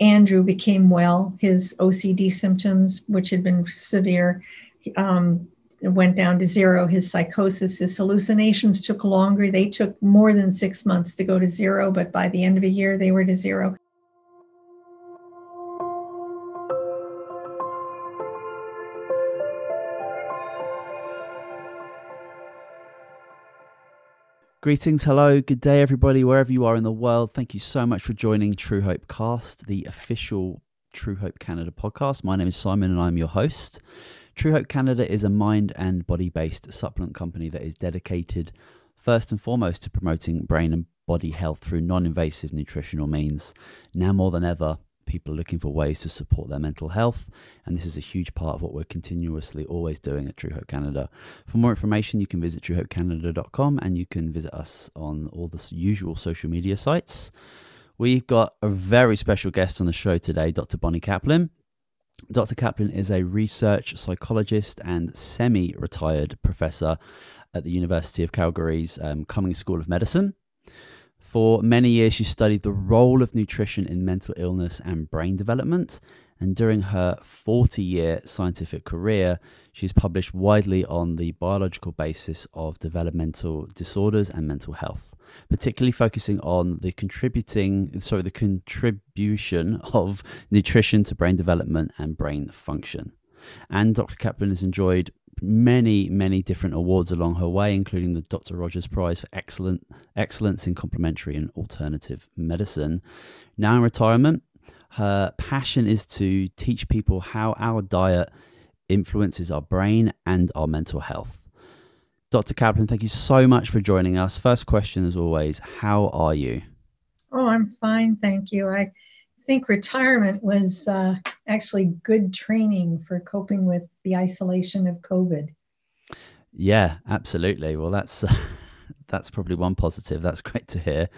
Andrew became well. His OCD symptoms, which had been severe, went down to zero. His psychosis, his hallucinations took longer. They took more than 6 months to go to zero, but by the end of a year, they were to zero. Greetings, hello, good day everybody, wherever you are in the world. Thank you so much for joining True Hope Cast, the official True Hope Canada podcast. My name is Simon and I'm your host. True Hope Canada is a mind and body-based supplement company that is dedicated first and foremost to promoting brain and body health through non-invasive nutritional means. Now more than ever, people are looking for ways to support their mental health, and this is a huge part of what we're continuously always doing at True Hope Canada. For more information, you can visit truehopecanada.com, and you can visit us on all the usual social media sites. We've got a very special guest on the show today, Dr. Bonnie Kaplan. Dr. Kaplan is a research psychologist and semi-retired professor at the University of Calgary's Cummings School of Medicine. For many years, she studied the role of nutrition in mental illness and brain development. And during her 40-year scientific career, she's published widely on the biological basis of developmental disorders and mental health, particularly focusing on the contribution of nutrition to brain development and brain function. And Dr. Kaplan has enjoyed many different awards along her way, including the Dr. Rogers Prize for Excellence in Complementary and Alternative Medicine. Now in retirement, her passion is to teach people how our diet influences our brain and our mental health. Dr. Kaplan, thank you so much for joining us. First question, as always, how are you? Oh, I'm fine, thank you. I think retirement was actually good training for coping with the isolation of COVID. Yeah, absolutely. Well, that's probably one positive. That's great to hear.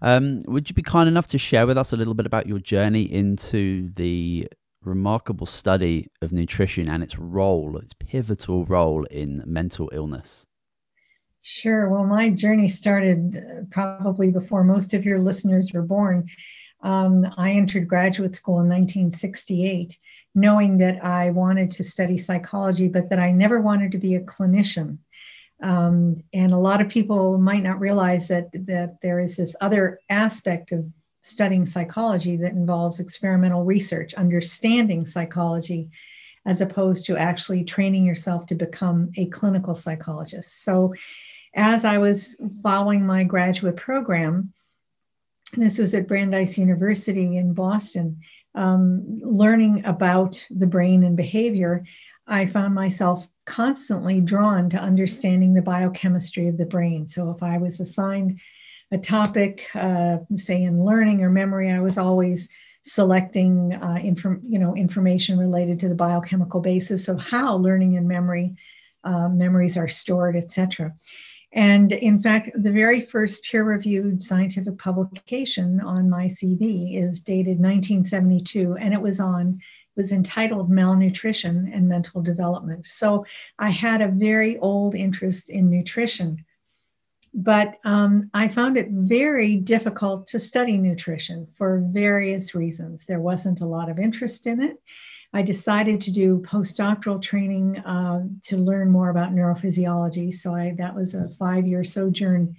Would you be kind enough to share with us a little bit about your journey into the remarkable study of nutrition and its role, its pivotal role in mental illness? Sure. Well, my journey started probably before most of your listeners were born. I entered graduate school in 1968, knowing that I wanted to study psychology, but that I never wanted to be a clinician. And a lot of people might not realize that there is this other aspect of studying psychology that involves experimental research, understanding psychology, as opposed to actually training yourself to become a clinical psychologist. So as I was following my graduate program, this was at Brandeis University in Boston, learning about the brain and behavior, I found myself constantly drawn to understanding the biochemistry of the brain. So if I was assigned a topic, say in learning or memory, I was always selecting information related to the biochemical basis of how learning and memory, memories are stored, etc. And in fact, the very first peer-reviewed scientific publication on my CV is dated 1972, and it was entitled Malnutrition and Mental Development. So I had a very old interest in nutrition, but I found it very difficult to study nutrition for various reasons. There wasn't a lot of interest in it. I decided to do postdoctoral training to learn more about neurophysiology. So that was a 5-year sojourn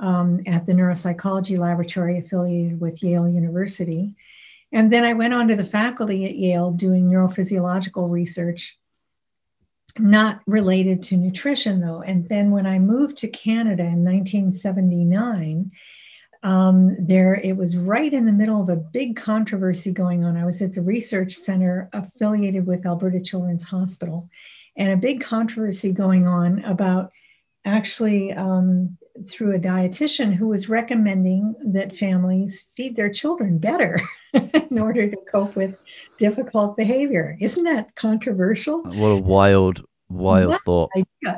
at the neuropsychology laboratory affiliated with Yale University. And then I went on to the faculty at Yale doing neurophysiological research, not related to nutrition though. And then when I moved to Canada in 1979, it was right in the middle of a big controversy going on. I was at the research center affiliated with Alberta Children's Hospital, and a big controversy going on about actually through a dietitian who was recommending that families feed their children better in order to cope with difficult behavior. Isn't that controversial? What a wild thought.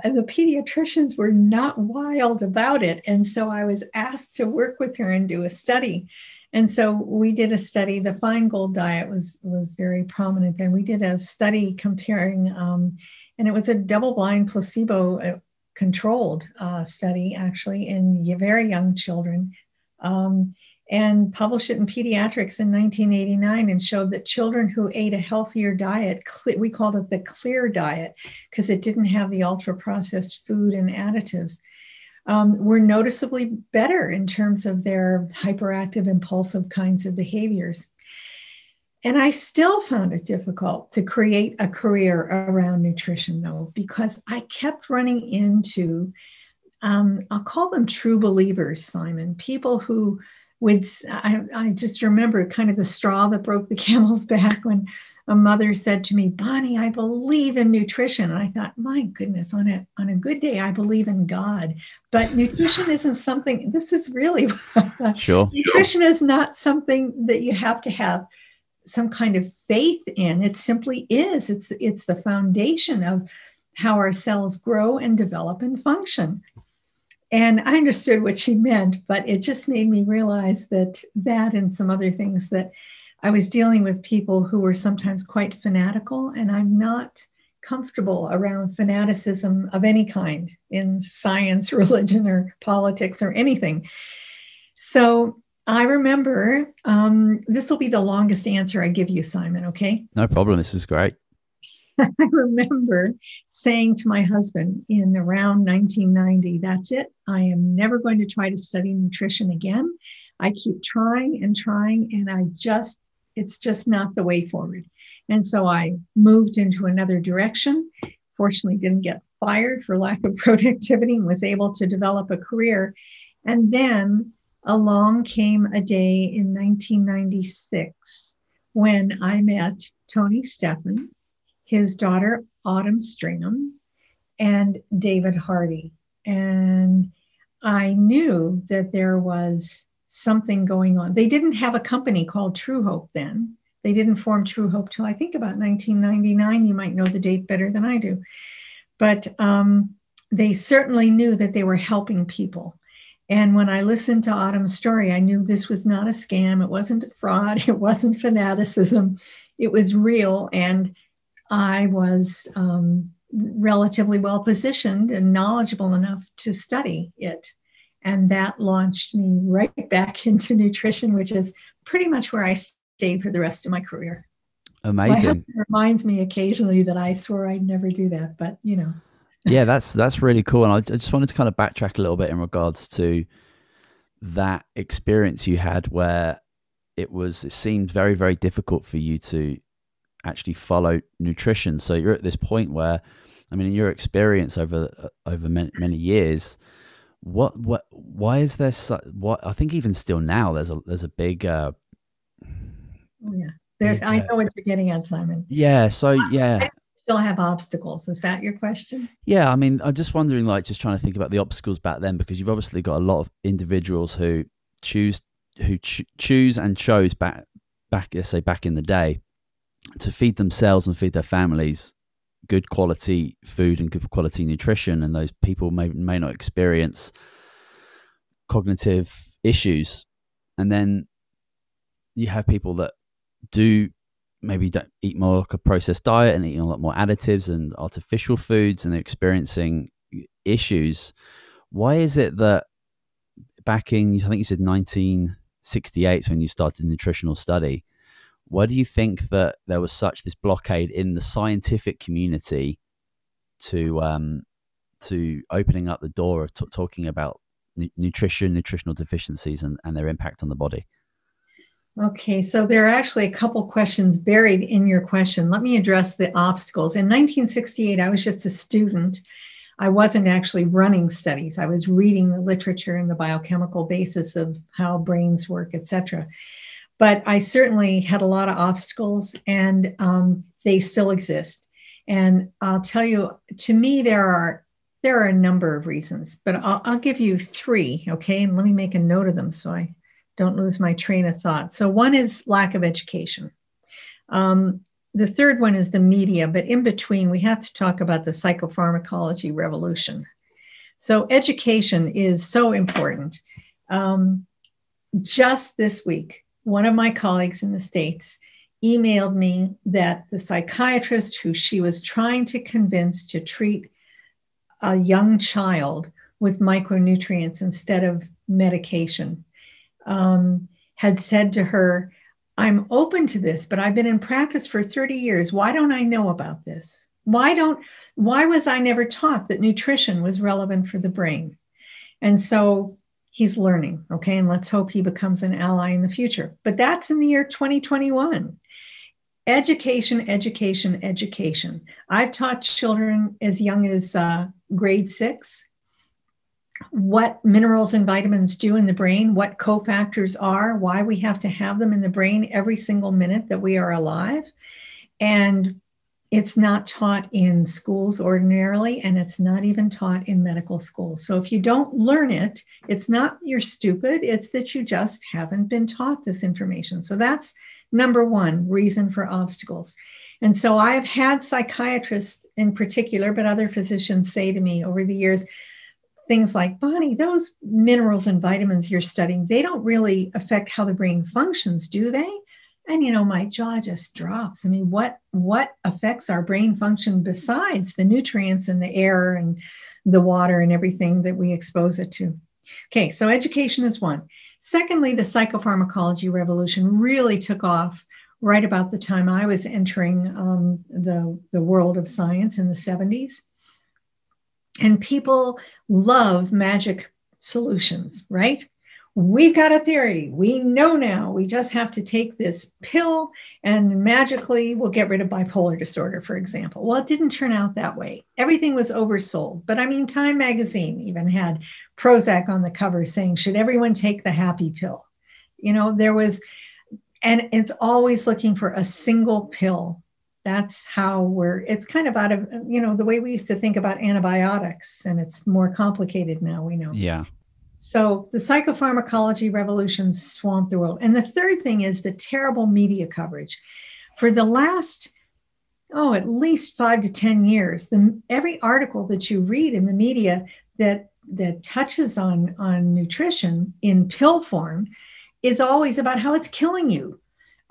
And the pediatricians were not wild about it. And so I was asked to work with her and do a study. And so we did a study. The Fine Gold diet was very prominent then. We did a study comparing, and it was a double-blind placebo-controlled study, actually, in very young children. and published it in Pediatrics in 1989 and showed that children who ate a healthier diet, we called it the clear diet because it didn't have the ultra-processed food and additives, were noticeably better in terms of their hyperactive, impulsive kinds of behaviors. And I still found it difficult to create a career around nutrition, though, because I kept running into, I'll call them true believers, Simon, people who would, I just remember kind of the straw that broke the camel's back when a mother said to me, "Bonnie, I believe in nutrition." And I thought, my goodness, on a good day, I believe in God. But nutrition isn't something, this is really, sure. Nutrition is not something that you have to have some kind of faith in. It simply is. It's the foundation of how our cells grow and develop and function. And I understood what she meant, but it just made me realize that and some other things that I was dealing with people who were sometimes quite fanatical, and I'm not comfortable around fanaticism of any kind in science, religion, or politics or anything. So I remember, this will be the longest answer I give you, Simon, okay? No problem. This is great. I remember saying to my husband in around 1990, that's it. I am never going to try to study nutrition again. I keep trying, and it's just not the way forward. And so I moved into another direction. Fortunately, didn't get fired for lack of productivity and was able to develop a career. And then along came a day in 1996 when I met Tony Steffan, his daughter, Autumn Stringham, and David Hardy. And I knew that there was something going on. They didn't have a company called True Hope then. They didn't form True Hope till I think about 1999. You might know the date better than I do. But they certainly knew that they were helping people. And when I listened to Autumn's story, I knew this was not a scam. It wasn't a fraud. It wasn't fanaticism. It was real. And I was relatively well positioned and knowledgeable enough to study it. And that launched me right back into nutrition, which is pretty much where I stayed for the rest of my career. Amazing. My husband reminds me occasionally that I swore I'd never do that, but you know. Yeah, that's really cool. And I just wanted to kind of backtrack a little bit in regards to that experience you had where it seemed very, very difficult for you to actually follow nutrition. So you're at this point where, I mean, in your experience over many years, why is there I think even still now there's a big, I know what you're getting at, Simon. Yeah. So yeah. Still have obstacles. Is that your question? Yeah, I mean, I'm just wondering, like, just trying to think about the obstacles back then, because you've obviously got a lot of individuals who chose back, let's say, back in the day, to feed themselves and feed their families good quality food and good quality nutrition, and those people may not experience cognitive issues. And then you have people that maybe don't eat more like a processed diet and eating a lot more additives and artificial foods, and they're experiencing issues. Why is it that back in, I think you said 1968 is when you started nutritional study, why do you think that there was such this blockade in the scientific community to opening up the door of talking about nutrition, nutritional deficiencies and their impact on the body? Okay, so there are actually a couple questions buried in your question. Let me address the obstacles. In 1968, I was just a student. I wasn't actually running studies. I was reading the literature and the biochemical basis of how brains work, etc. But I certainly had a lot of obstacles, and they still exist. And I'll tell you, to me, there are a number of reasons, but I'll give you three, okay? And let me make a note of them so I don't lose my train of thought. So one is lack of education. The third one is the media, but in between, we have to talk about the psychopharmacology revolution. So education is so important. Just this week, one of my colleagues in the States emailed me that the psychiatrist who she was trying to convince to treat a young child with micronutrients instead of medication had said to her, I'm open to this, but I've been in practice for 30 years. Why don't I know about this? Why was I never taught that nutrition was relevant for the brain? And so he's learning, okay? And let's hope he becomes an ally in the future. But that's in the year 2021. Education, education, education. I've taught children as young as grade 6 what minerals and vitamins do in the brain, what cofactors are, why we have to have them in the brain every single minute that we are alive. And it's not taught in schools ordinarily, and it's not even taught in medical school. So if you don't learn it, it's not you're stupid, it's that you just haven't been taught this information. So that's number one reason for obstacles. And so I've had psychiatrists in particular, but other physicians say to me over the years, things like, Bonnie, those minerals and vitamins you're studying, they don't really affect how the brain functions, do they? And, you know, my jaw just drops. I mean, what affects our brain function besides the nutrients and the air and the water and everything that we expose it to? Okay, so education is one. Secondly, the psychopharmacology revolution really took off right about the time I was entering the world of science in the 70s. And people love magic solutions, right? We've got a theory. We know now. We just have to take this pill and magically we'll get rid of bipolar disorder, for example. Well, it didn't turn out that way. Everything was oversold. But I mean, Time magazine even had Prozac on the cover saying, should everyone take the happy pill? You know, there was, and it's always looking for a single pill. That's how it's kind of out of, you know, the way we used to think about antibiotics, and it's more complicated now, we know. Yeah. So the psychopharmacology revolution swamped the world. And the third thing is the terrible media coverage. For the last, at least 5 to 10 years, every article that you read in the media that touches on nutrition in pill form is always about how it's killing you.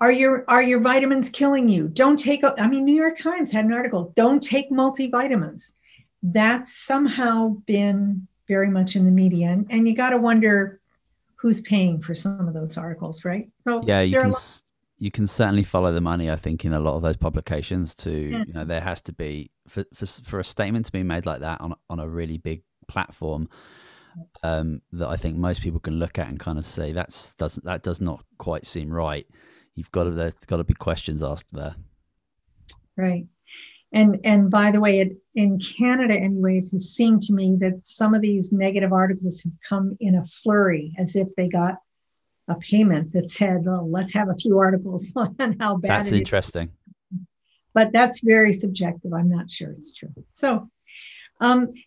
Are your vitamins killing you? Don't take, New York Times had an article, don't take multivitamins. That's somehow been very much in the media. And you got to wonder who's paying for some of those articles, right? So yeah, you can certainly follow the money, I think, in a lot of those publications to, you know, there has to be, for a statement to be made like that on a really big platform, that I think most people can look at and kind of say, that does not quite seem right. You've got to, there's got to be questions asked there. Right. And by the way, in Canada, anyway, it has seemed to me that some of these negative articles have come in a flurry, as if they got a payment that said, oh, let's have a few articles on how bad that's interesting. Is. But that's very subjective. I'm not sure it's true. So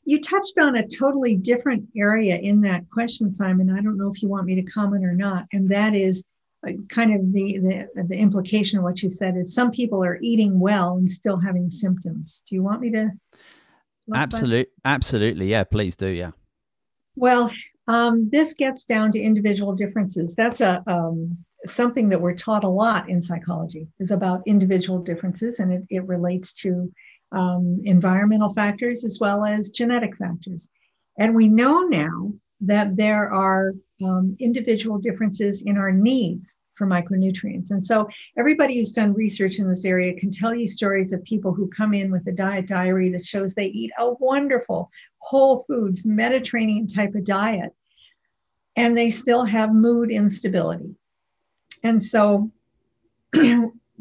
you touched on a totally different area in that question, Simon. I don't know if you want me to comment or not. And that is, kind of the implication of what you said is some people are eating well and still having symptoms. Do you want me to? Absolutely. Yeah, please do. Yeah. Well, this gets down to individual differences. That's something that we're taught a lot in psychology, is about individual differences. And it relates to environmental factors as well as genetic factors. And we know now that there are individual differences in our needs for micronutrients. And so everybody who's done research in this area can tell you stories of people who come in with a diet diary that shows they eat a wonderful whole foods, Mediterranean type of diet, and they still have mood instability. And so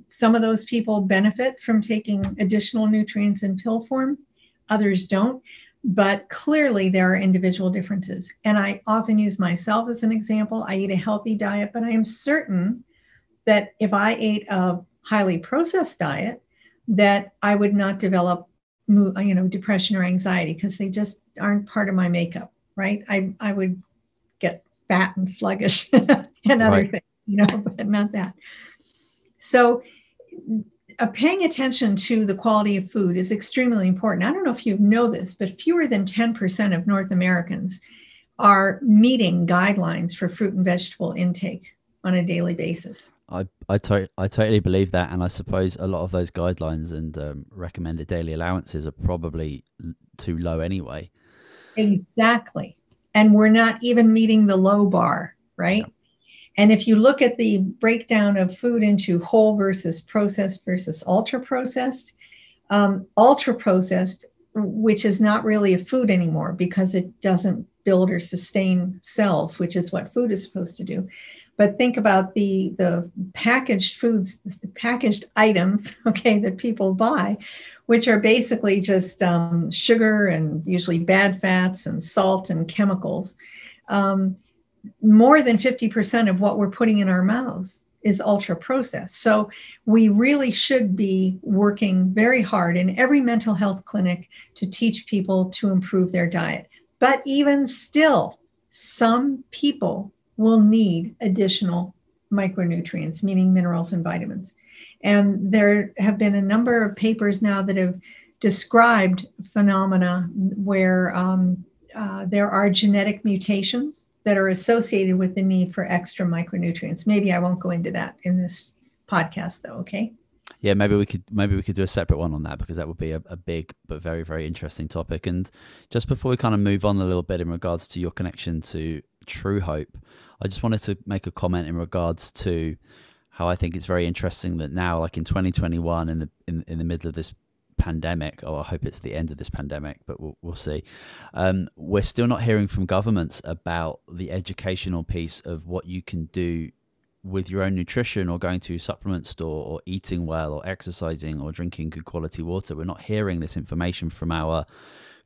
some of those people benefit from taking additional nutrients in pill form, others don't. But clearly there are individual differences. And I often use myself as an example. I eat a healthy diet, but I am certain that if I ate a highly processed diet, that I would not develop, you know, depression or anxiety, because they just aren't part of my makeup, right? I would get fat and sluggish and other things, you know, but not that. So paying attention to the quality of food is extremely important. I don't know if you know this, but fewer than 10% of North Americans are meeting guidelines for fruit and vegetable intake on a daily basis. I totally believe that. And I suppose a lot of those guidelines and recommended daily allowances are probably too low anyway. Exactly. And we're not even meeting the low bar, right? Yeah. And if you look at the breakdown of food into whole versus processed versus ultra-processed, ultra-processed, which is not really a food anymore because it doesn't build or sustain cells, which is what food is supposed to do. But think about the packaged foods, the packaged items, okay, that people buy, which are basically just sugar and usually bad fats and salt and chemicals. More than 50% of what we're putting in our mouths is ultra processed. So we really should be working very hard in every mental health clinic to teach people to improve their diet. But even still, some people will need additional micronutrients, meaning minerals and vitamins. And there have been a number of papers now that have described phenomena where there are genetic mutations that are associated with the need for extra micronutrients. Maybe I won't go into that in this podcast though, okay? Yeah, maybe we could do a separate one on that, because that would be a big but very, very interesting topic. And just before we kind of move on a little bit in regards to your connection to True Hope, I just wanted to make a comment in regards to how I think it's very interesting that now, like in 2021, in the middle of this pandemic, or I hope it's the end of this pandemic, but we'll see, we're still not hearing from governments about the educational piece of what you can do with your own nutrition, or going to a supplement store, or eating well, or exercising, or drinking good quality water. We're not hearing this information from our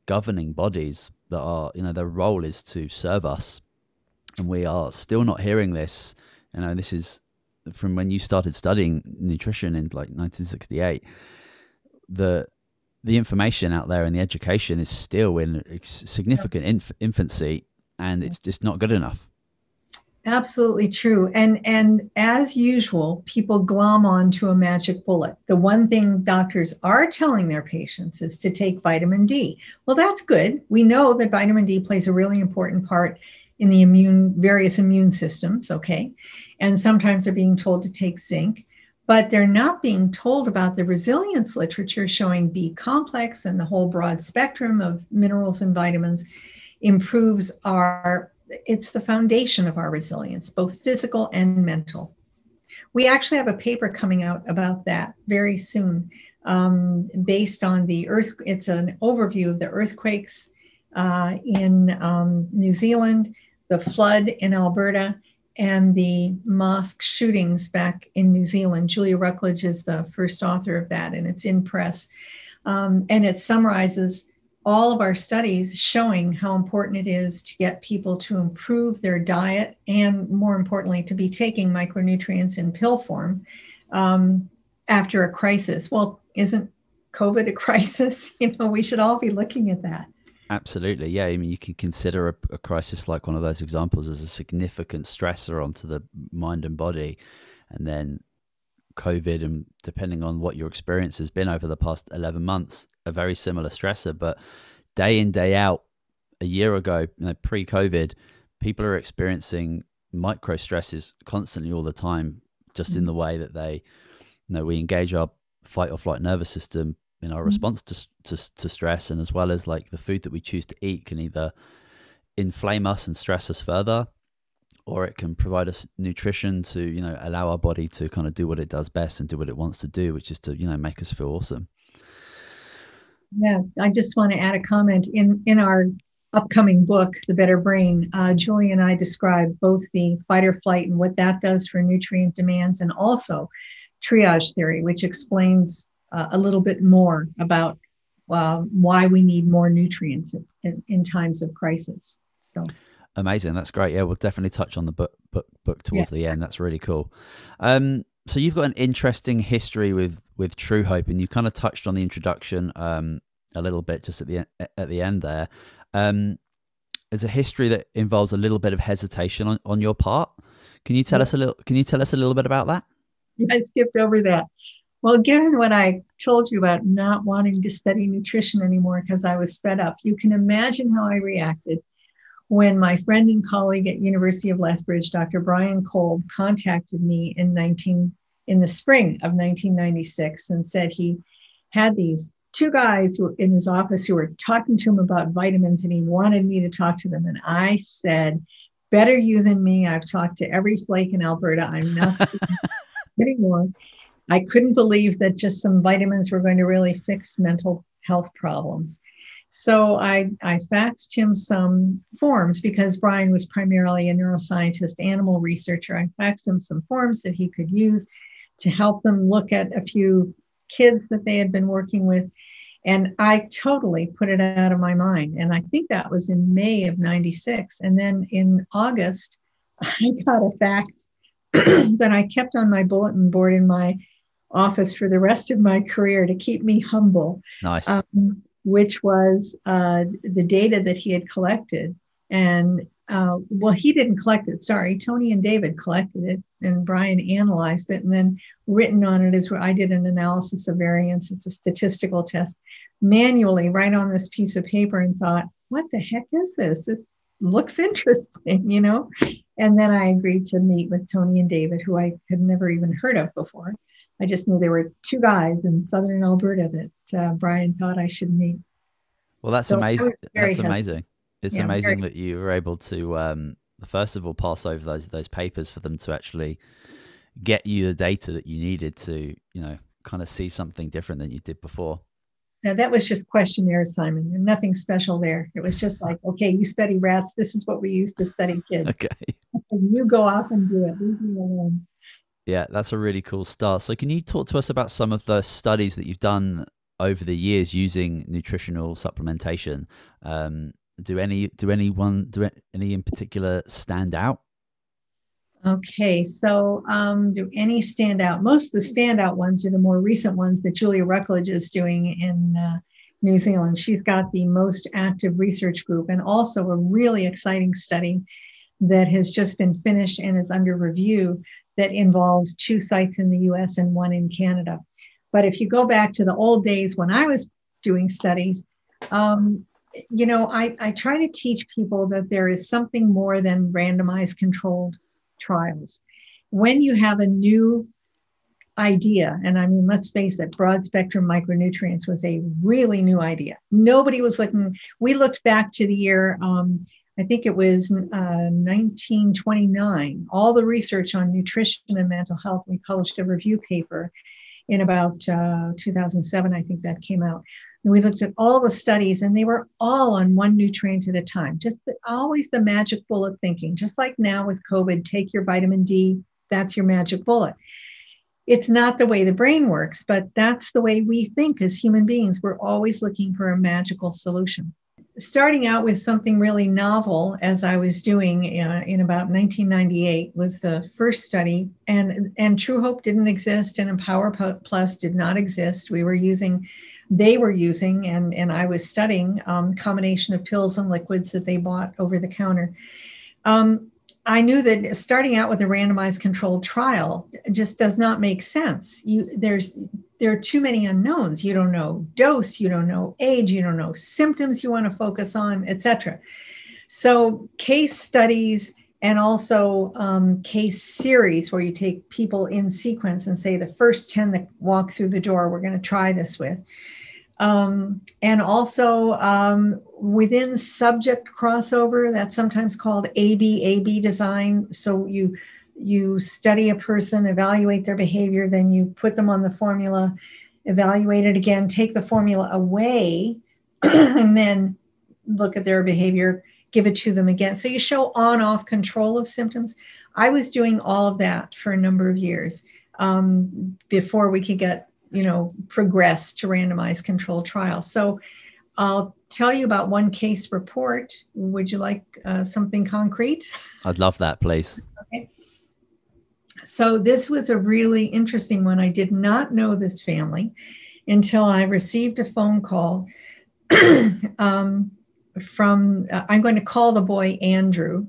governing bodies that are, you know, their role is to serve us. And we are still not hearing this. You know, this is from when you started studying nutrition in like 1968, the information out there and the education is still in significant infancy, and it's just not good enough. Absolutely true. And as usual, people glom on to a magic bullet. The one thing doctors are telling their patients is to take vitamin D. Well, that's good. We know that vitamin D plays a really important part in the various immune systems, okay? And sometimes they're being told to take zinc, but they're not being told about the resilience literature showing B complex and the whole broad spectrum of minerals and vitamins improves our, it's the foundation of our resilience, both physical and mental. We actually have a paper coming out about that very soon, based on the earth. It's an overview of the earthquakes in New Zealand, the flood in Alberta, and the mosque shootings back in New Zealand. Julia Rucklidge is the first author of that, and it's in press. And it summarizes all of our studies showing how important it is to get people to improve their diet, and more importantly, to be taking micronutrients in pill form after a crisis. Well, isn't COVID a crisis? You know, we should all be looking at that. Absolutely. Yeah. I mean, you can consider a crisis like one of those examples as a significant stressor onto the mind and body. And then COVID, and depending on what your experience has been over the past 11 months, a very similar stressor. But day in, day out, a year ago, you know, pre-COVID, people are experiencing micro stresses constantly all the time, just in the way that they, you know, we engage our fight or flight nervous system in our response to stress, and as well as like the food that we choose to eat can either inflame us and stress us further, or it can provide us nutrition to, you know, allow our body to kind of do what it does best and do what it wants to do, which is to, you know, make us feel awesome. Yeah, I just want to add a comment. In our upcoming book, The Better Brain, Julie and I describe both the fight or flight and what that does for nutrient demands, and also triage theory, which explains a little bit more about why we need more nutrients in times of crisis. So amazing. That's great. Yeah, we'll definitely touch on the book towards the end. That's really cool. So you've got an interesting history with True Hope, and you kind of touched on the introduction a little bit just at the end there. There's a history that involves a little bit of hesitation on your part. Can you tell us a little bit about that? I skipped over that. Well, given what I told you about not wanting to study nutrition anymore because I was fed up, you can imagine how I reacted when my friend and colleague at University of Lethbridge, Dr. Brian Cole, contacted me in the spring of 1996 and said he had these two guys who were in his office who were talking to him about vitamins, and he wanted me to talk to them. And I said, better you than me. I've talked to every flake in Alberta. I'm not anymore. I couldn't believe that just some vitamins were going to really fix mental health problems. So I faxed him some forms because Brian was primarily a neuroscientist, animal researcher. I faxed him some forms that he could use to help them look at a few kids that they had been working with. And I totally put it out of my mind. And I think that was in May of 96. And then in August, I got a fax that I kept on my bulletin board in my office for the rest of my career to keep me humble. Nice. Which was the data that he had collected. And well, he didn't collect it. Sorry, Tony and David collected it, and Brian analyzed it, and then written on it is where I did an analysis of variance. It's a statistical test, manually, right on this piece of paper, and thought, what the heck is this? It looks interesting, you know? And then I agreed to meet with Tony and David, who I had never even heard of before. I just knew there were two guys in Southern Alberta that Brian thought I should meet. Well, that's so amazing. That's happy. Amazing. It's amazing that you were able to, first of all, pass over those papers for them to actually get you the data that you needed to, you know, kind of see something different than you did before. Now, that was just questionnaires, Simon, and nothing special there. It was just like, okay, you study rats. This is what we use to study kids. Okay. And you go off and do it. Leave me alone. Yeah, that's a really cool start. So can you talk to us about some of the studies that you've done over the years using nutritional supplementation? Do any in particular stand out? Okay, so do any stand out? Most of the standout ones are the more recent ones that Julia Rucklidge is doing in New Zealand. She's got the most active research group, and also a really exciting study that has just been finished and is under review that involves two sites in the US and one in Canada. But if you go back to the old days when I was doing studies, you know, I try to teach people that there is something more than randomized controlled trials. When you have a new idea, and I mean, let's face it, broad spectrum micronutrients was a really new idea. Nobody was looking. We looked back to the year, I think it was 1929, all the research on nutrition and mental health. We published a review paper in about 2007, I think that came out. And we looked at all the studies, and they were all on one nutrient at a time. Just always the magic bullet thinking, just like now with COVID, take your vitamin D, that's your magic bullet. It's not the way the brain works, but that's the way we think as human beings. We're always looking for a magical solution. Starting out with something really novel, as I was doing in about 1998, was the first study, and True Hope didn't exist, and Empower Plus did not exist. They were using, and I was studying a combination of pills and liquids that they bought over the counter. I knew that starting out with a randomized controlled trial just does not make sense. There are too many unknowns. You don't know dose, you don't know age, you don't know symptoms you want to focus on, etc. So case studies, and also case series where you take people in sequence and say the first 10 that walk through the door, we're going to try this with. And also within subject crossover, that's sometimes called AB design. So you study a person, evaluate their behavior, then you put them on the formula, evaluate it again, take the formula away, and then look at their behavior, give it to them again. So you show on-off control of symptoms. I was doing all of that for a number of years before we could get, you know, progress to randomized controlled trials. So I'll tell you about one case report. Would you like something concrete? I'd love that, please. Okay. So this was a really interesting one. I did not know this family until I received a phone call from, I'm going to call the boy Andrew.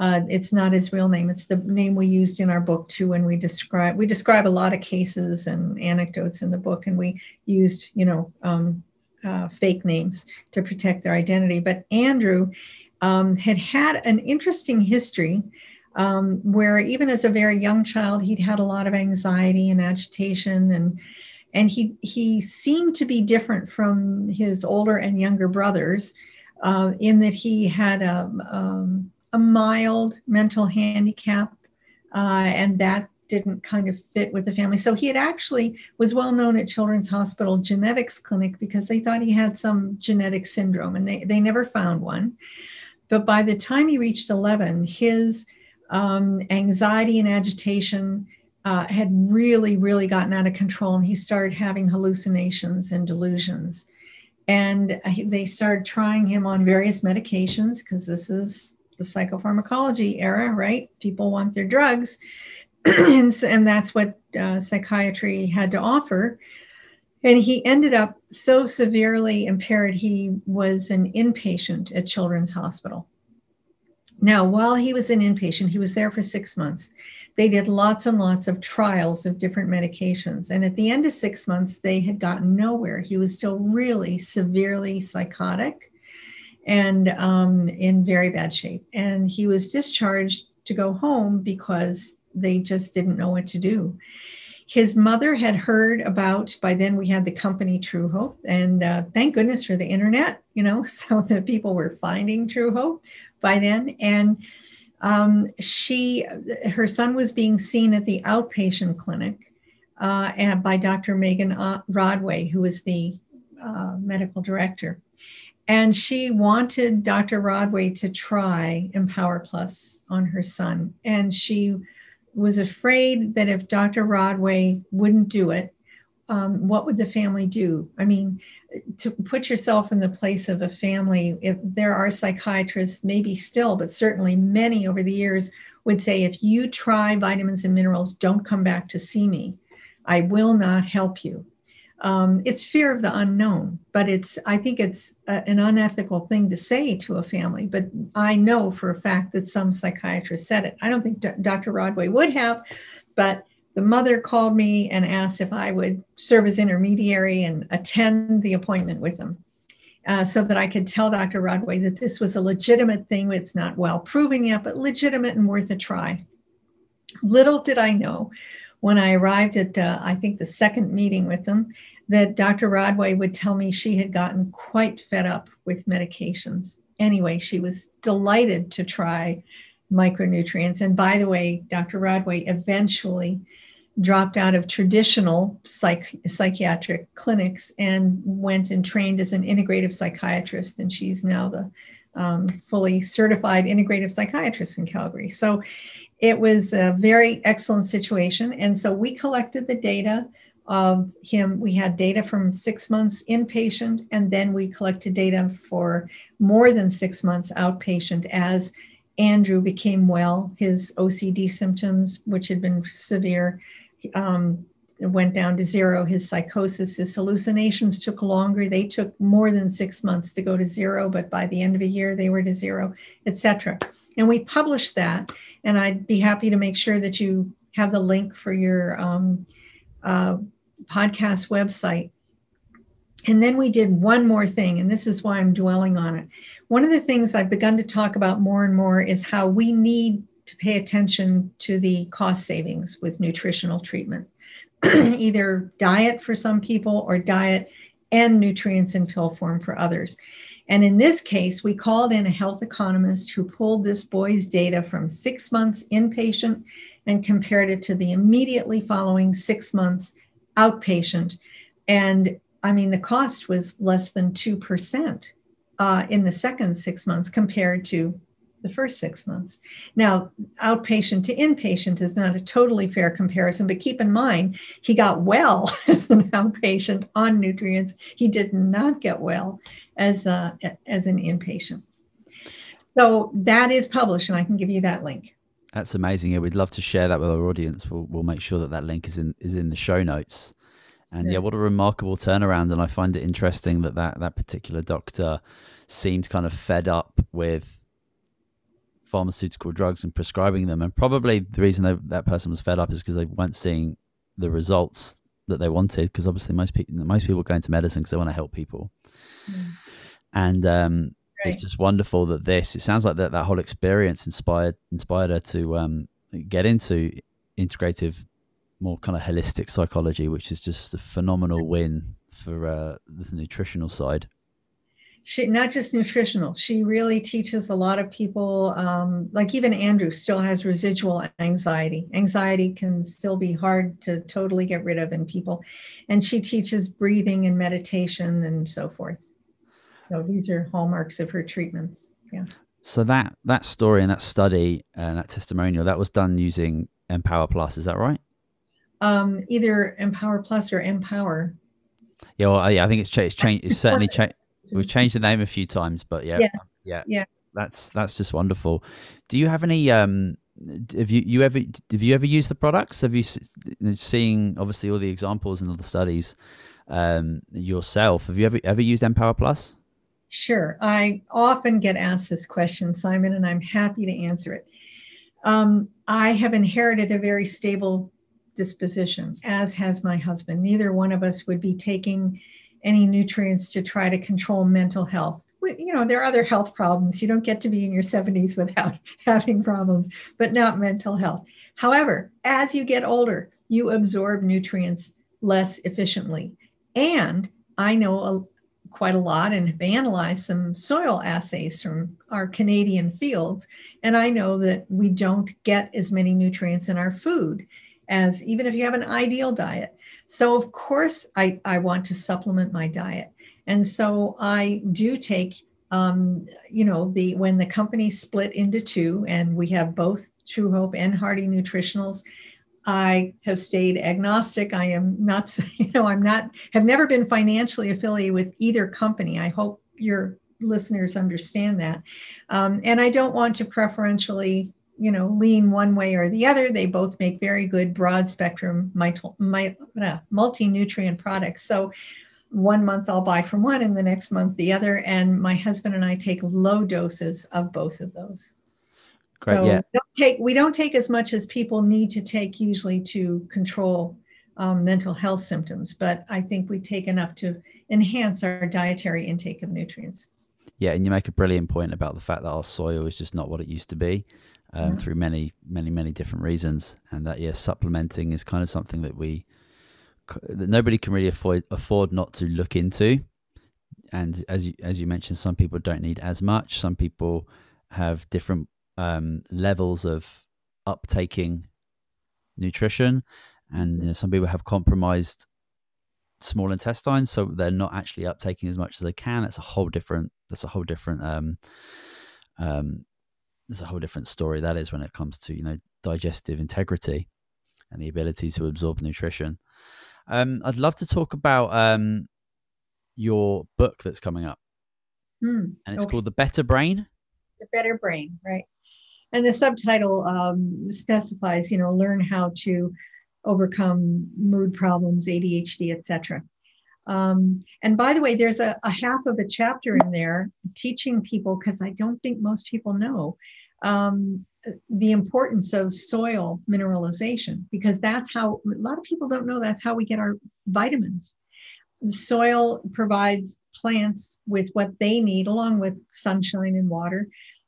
It's not his real name. It's the name we used in our book too, when we describe a lot of cases and anecdotes in the book, and we used, you know, fake names to protect their identity. But Andrew had an interesting history. Where even as a very young child, he'd had a lot of anxiety and agitation, and he seemed to be different from his older and younger brothers in that he had a mild mental handicap, and that didn't kind of fit with the family. So he had actually was well known at Children's Hospital Genetics Clinic because they thought he had some genetic syndrome, and they never found one. But by the time he reached 11, his anxiety and agitation had really, really gotten out of control, and he started having hallucinations and delusions. And they started trying him on various medications because this is the psychopharmacology era, right? People want their drugs. And that's what psychiatry had to offer. And he ended up so severely impaired, he was an inpatient at Children's Hospital. Now, while he was an inpatient, he was there for 6 months. They did lots and lots of trials of different medications. And at the end of 6 months, they had gotten nowhere. He was still really severely psychotic and in very bad shape. And he was discharged to go home because they just didn't know what to do. His mother had heard about, by then we had the company True Hope, and thank goodness for the internet, you know, so that people were finding True Hope by then. And her son was being seen at the outpatient clinic and by Dr. Megan Rodway, who was the medical director. And she wanted Dr. Rodway to try Empower Plus on her son. And she was afraid that if Dr. Rodway wouldn't do it, what would the family do? I mean, to put yourself in the place of a family, if there are psychiatrists, maybe still, but certainly many over the years would say, if you try vitamins and minerals, don't come back to see me. I will not help you. It's fear of the unknown, but I think it's an unethical thing to say to a family. But I know for a fact that some psychiatrist said it. I don't think Dr. Rodway would have, but the mother called me and asked if I would serve as intermediary and attend the appointment with them so that I could tell Dr. Rodway that this was a legitimate thing. It's not well proven yet, but legitimate and worth a try. Little did I know when I arrived at, I think, the second meeting with them, that Dr. Rodway would tell me she had gotten quite fed up with medications. Anyway, she was delighted to try micronutrients. And by the way, Dr. Rodway eventually dropped out of traditional psychiatric clinics and went and trained as an integrative psychiatrist. And she's now the fully certified integrative psychiatrist in Calgary. So it was a very excellent situation. And so we collected the data of him. We had data from 6 months inpatient, and then we collected data for more than 6 months outpatient as Andrew became well. His OCD symptoms, which had been severe, went down to zero. His psychosis, his hallucinations took longer. They took more than 6 months to go to zero, but by the end of a year, they were to zero, etc. And we published that. And I'd be happy to make sure that you have the link for your podcast website. And then we did one more thing, and this is why I'm dwelling on it. One of the things I've begun to talk about more and more is how we need to pay attention to the cost savings with nutritional treatment. Either diet for some people or diet and nutrients in pill form for others. And in this case, we called in a health economist who pulled this boy's data from 6 months inpatient and compared it to the immediately following 6 months outpatient. And I mean, the cost was less than 2% in the second 6 months compared to the first 6 months. Now, outpatient to inpatient is not a totally fair comparison, but keep in mind, he got well as an outpatient on nutrients. He did not get well as an inpatient. So that is published, and I can give you that link. That's amazing. Yeah, we'd love to share that with our audience. We'll make sure that that link is in the show notes. And yeah, what a remarkable turnaround. And I find it interesting that particular doctor seemed kind of fed up with pharmaceutical drugs and prescribing them, and probably the reason that person was fed up is because they weren't seeing the results that they wanted, because obviously most people go into medicine because they want to help people. And right. It's just wonderful that it sounds like that whole experience inspired her to get into integrative, more kind of holistic psychology, which is just a phenomenal win for the nutritional side. She not just nutritional. She really teaches a lot of people, like even Andrew still has residual anxiety. Anxiety can still be hard to totally get rid of in people. And she teaches breathing and meditation and so forth. So these are hallmarks of her treatments. Yeah. So that story and that study and that testimonial, that was done using Empower Plus. Is that right? Either Empower Plus or Empower. Yeah. Well, yeah, I think it's changed. It's certainly changed. We've changed the name a few times, but yeah. That's just wonderful. Do you have any? Have you ever used the products? Have you seen obviously all the examples and all the studies yourself? Have you ever used Empower Plus? Sure, I often get asked this question, Simon, and I'm happy to answer it. I have inherited a very stable disposition, as has my husband. Neither one of us would be taking any nutrients to try to control mental health. You know, there are other health problems. You don't get to be in your 70s without having problems, but not mental health. However, as you get older, you absorb nutrients less efficiently. And I know quite a lot and have analyzed some soil assays from our Canadian fields. And I know that we don't get as many nutrients in our food as even if you have an ideal diet. So of course, I want to supplement my diet. And so I do take, when the company split into two and we have both True Hope and Hardy Nutritionals, I have stayed agnostic. I am not, have never been financially affiliated with either company. I hope your listeners understand that. And I don't want to preferentially lean one way or the other. They both make very good broad spectrum multi-nutrient products. So one month I'll buy from one and the next month the other. And my husband and I take low doses of both of those. Great, so yeah. we don't take as much as people need to take usually to control mental health symptoms. But I think we take enough to enhance our dietary intake of nutrients. Yeah, and you make a brilliant point about the fact that our soil is just not what it used to be. Through many different reasons, and that supplementing is kind of something that nobody can really afford not to look into. And as you mentioned, some people don't need as much. Some people have different levels of uptaking nutrition, and some people have compromised small intestines, so they're not actually uptaking as much as they can. It's a whole different story that is when it comes to digestive integrity and the ability to absorb nutrition. I'd love to talk about your book that's coming up, and it's called The Better Brain. The Better Brain, right? And the subtitle specifies, learn how to overcome mood problems, ADHD, etc. And by the way, there's a half of a chapter in there teaching people, because I don't think most people know the importance of soil mineralization, because that's how a lot of people don't know that's how we get our vitamins. The soil provides plants with what they need, along with sunshine and water,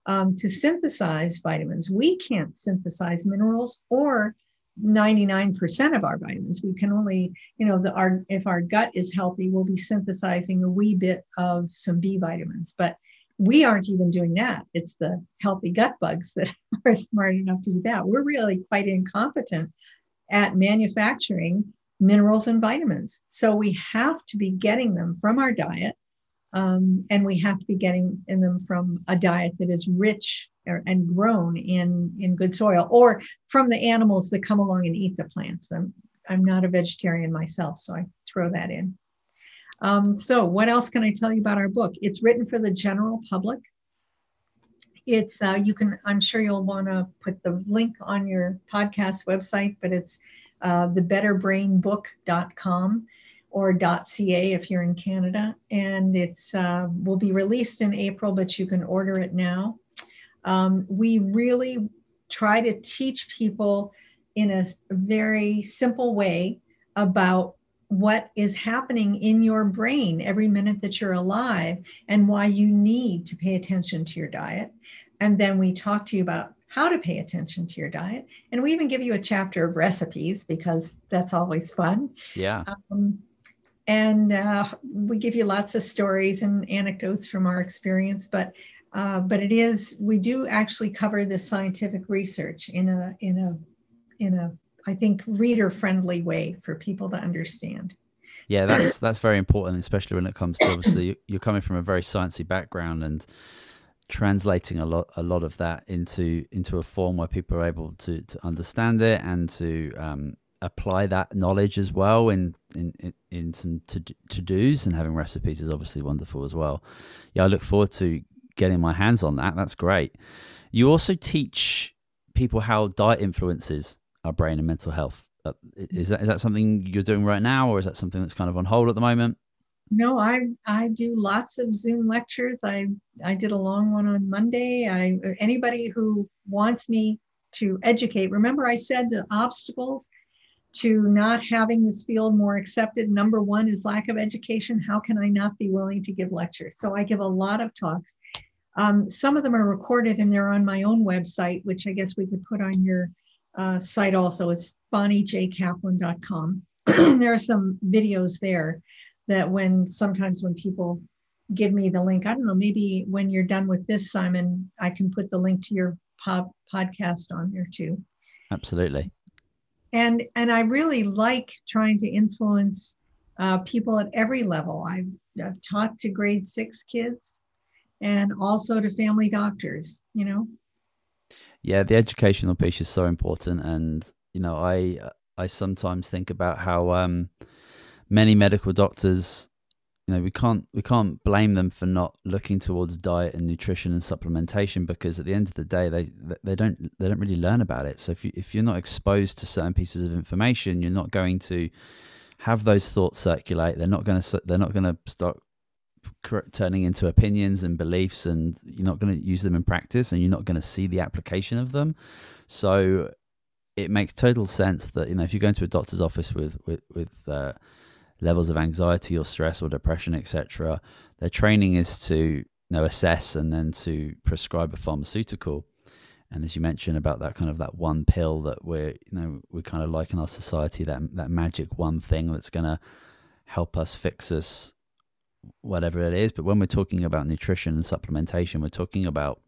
to synthesize vitamins. We can't synthesize minerals or 99% of our vitamins. We can only, if our gut is healthy, we'll be synthesizing a wee bit of some B vitamins, but we aren't even doing that. It's the healthy gut bugs that are smart enough to do that. We're really quite incompetent at manufacturing minerals and vitamins. So we have to be getting them from our diet, and we have to be getting them from a diet that is rich and grown in good soil, or from the animals that come along and eat the plants. I'm not a vegetarian myself, so I throw that in. So what else can I tell you about our book? It's written for the general public. It's I'm sure you'll want to put the link on your podcast website, but it's thebetterbrainbook.com or .ca if you're in Canada. And it's will be released in April, but you can order it now. We really try to teach people in a very simple way about what is happening in your brain every minute that you're alive and why you need to pay attention to your diet. And then we talk to you about how to pay attention to your diet. And we even give you a chapter of recipes because that's always fun. Yeah. And we give you lots of stories and anecdotes from our experience, but it is, we do actually cover the scientific research in a I think reader-friendly way for people to understand. Yeah, that's very important, especially when it comes to, obviously you're coming from a very sciencey background and translating a lot of that into a form where people are able to understand it and to apply that knowledge as well in some to-dos, and having recipes is obviously wonderful as well. Yeah, I look forward to getting my hands on that. That's great. You also teach people how diet influences our brain and mental health. Is that something you're doing right now, or is that something that's kind of on hold at the moment? No, I do lots of Zoom lectures. I did a long one on Monday. Anybody who wants me to educate, remember I said the obstacles to not having this field more accepted, number one is lack of education. How can I not be willing to give lectures? So I give a lot of talks. Some of them are recorded and they're on my own website, which I guess we could put on your site also. It's bonniejkaplan.com. There are some videos there that sometimes when people give me the link, I don't know, maybe when you're done with this, Simon, I can put the link to your podcast on there too. Absolutely. And I really like trying to influence people at every level. I've taught to grade 6 kids and also to family doctors, you know. Yeah, the educational piece is so important. And, you know, I sometimes think about how many medical doctors, you know, we can't blame them for not looking towards diet and nutrition and supplementation, because at the end of the day they don't really learn about it. So if you're not exposed to certain pieces of information, you're not going to have those thoughts circulate. They're not going to start turning into opinions and beliefs, and you're not going to use them in practice, and you're not going to see the application of them. So it makes total sense that, you know, if you go into a doctor's office with levels of anxiety or stress or depression, etc., their training is to, you know, assess and then to prescribe a pharmaceutical. And as you mentioned about that kind of that one pill that we kind of like in our society, that magic one thing that's going to help us, fix us, whatever it is. But when we're talking about nutrition and supplementation, we're talking about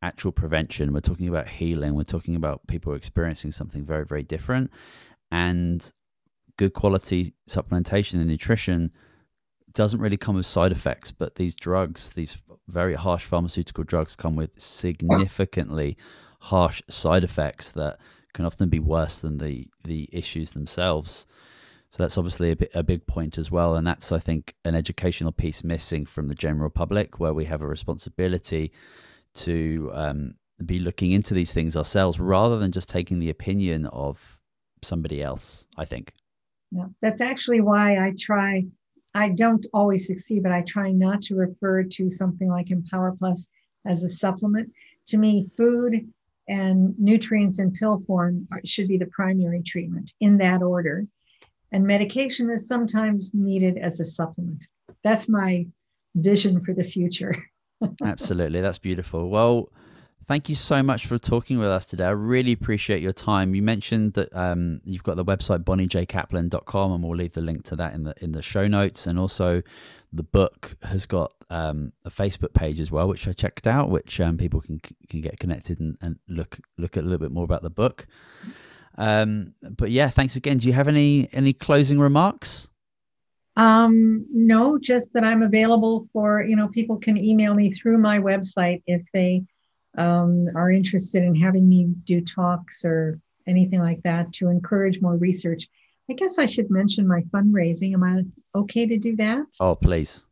actual prevention, we're talking about healing, we're talking about people experiencing something very, very different. And good quality supplementation and nutrition doesn't really come with side effects, but these drugs, these very harsh pharmaceutical drugs, come with significantly harsh side effects that can often be worse than the issues themselves. So that's obviously a big point as well. And that's, I think, an educational piece missing from the general public, where we have a responsibility to be looking into these things ourselves rather than just taking the opinion of somebody else, I think. Yeah, that's actually why I don't always succeed, but I try not to refer to something like Empower Plus as a supplement. To me, food and nutrients in pill form should be the primary treatment in that order. And medication is sometimes needed as a supplement. That's my vision for the future. Absolutely. That's beautiful. Well, thank you so much for talking with us today. I really appreciate your time. You mentioned that you've got the website bonniejkaplan.com, and we'll leave the link to that in the show notes. And also the book has got a Facebook page as well, which I checked out, which people can get connected and look at a little bit more about the book. But yeah, thanks again. Do you have any closing remarks? No, just that I'm available for, you know, people can email me through my website if they are interested in having me do talks or anything like that to encourage more research. I guess I should mention my fundraising. Am I okay to do that? Oh, please.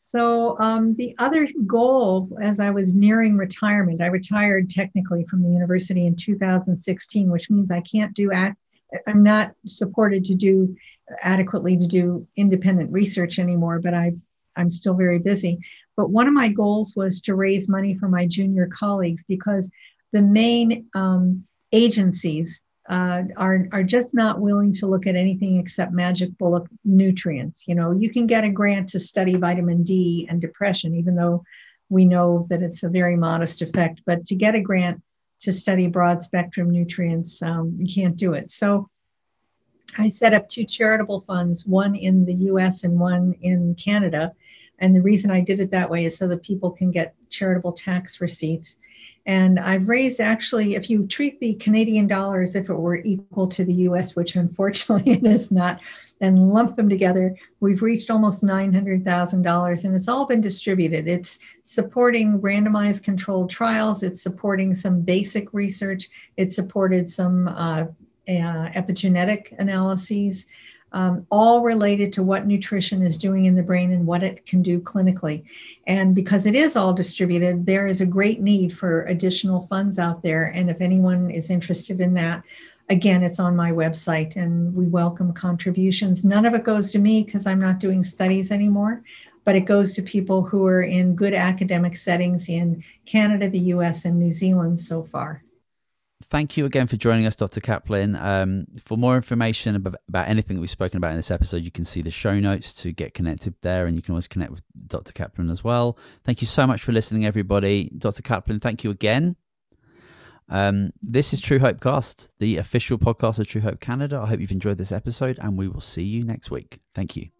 So the other goal, as I was nearing retirement, I retired technically from the university in 2016, which means I can't do I'm not supported to do adequately to do independent research anymore, but I'm still very busy. But one of my goals was to raise money for my junior colleagues, because the main agencies are just not willing to look at anything except magic bullet nutrients. You know, you can get a grant to study vitamin D and depression, even though we know that it's a very modest effect. But to get a grant to study broad spectrum nutrients, you can't do it. So I set up two charitable funds, one in the US and one in Canada. And the reason I did it that way is so that people can get charitable tax receipts. And I've raised, actually, if you treat the Canadian dollar as if it were equal to the US, which unfortunately it is not, and lump them together, we've reached almost $900,000, and it's all been distributed. It's supporting randomized controlled trials. It's supporting some basic research. It supported some epigenetic analyses, all related to what nutrition is doing in the brain and what it can do clinically. And because it is all distributed, there is a great need for additional funds out there. And if anyone is interested in that, again, it's on my website, and we welcome contributions. None of it goes to me because I'm not doing studies anymore, but it goes to people who are in good academic settings in Canada, the US, and New Zealand so far. Thank you again for joining us, Dr. Kaplan. For more information about anything that we've spoken about in this episode, you can see the show notes to get connected there, and you can always connect with Dr. Kaplan as well. Thank you so much for listening, everybody. Dr. Kaplan, thank you again. This is True Hope Cast, the official podcast of True Hope Canada. I hope you've enjoyed this episode, and we will see you next week. Thank you.